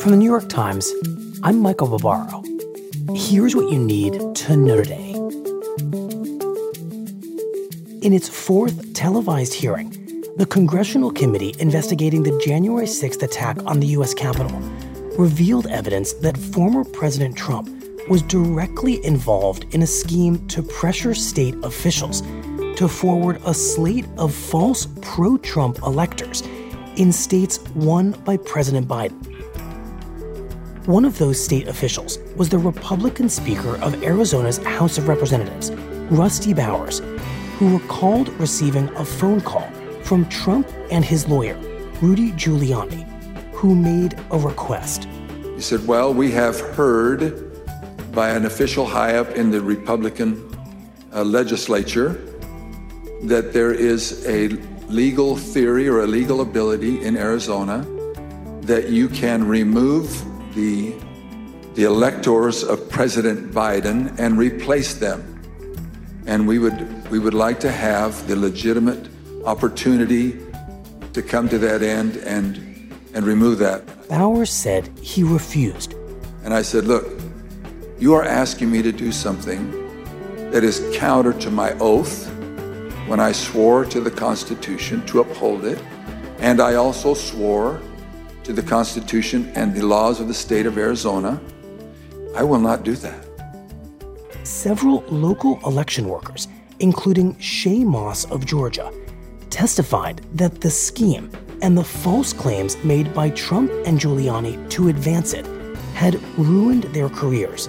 From the New York Times, I'm Michael Barbaro. Here's what you need to know today. In its fourth televised hearing, the Congressional Committee investigating the January 6th attack on the U.S. Capitol revealed evidence that former President Trump was directly involved in a scheme to pressure state officials to forward a slate of false pro-Trump electors in states won by President Biden. One of those state officials was the Republican Speaker of Arizona's House of Representatives, Rusty Bowers, who recalled receiving a phone call from Trump and his lawyer, Rudy Giuliani, who made a request. He said, well, we have heard by an official high up in the Republican legislature that there is a legal theory or a legal ability in Arizona that you can remove the electors of President Biden and replace them. And we would like to have the legitimate opportunity to come to that end and remove that. Bowers said he refused. And I said, look, you are asking me to do something that is counter to my oath when I swore to the Constitution to uphold it, and I also swore to the Constitution and the laws of the state of Arizona. I will not do that. Several local election workers, including Shay Moss of Georgia, testified that the scheme and the false claims made by Trump and Giuliani to advance it had ruined their careers,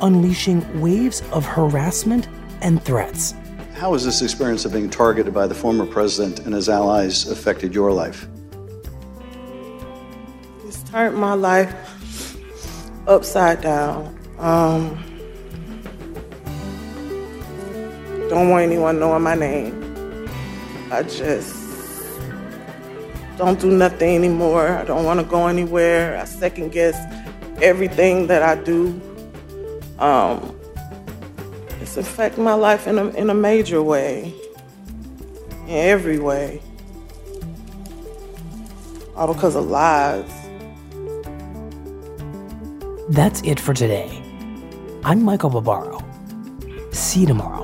unleashing waves of harassment and threats. How has this experience of being targeted by the former president and his allies affected your life? It's turned my life upside down. Don't want anyone knowing my name. I just don't do nothing anymore. I don't want to go anywhere. I second guess everything that I do. It's affected my life in a major way, in every way, all because of lies. That's it for today. I'm Michael Barbaro. See you tomorrow.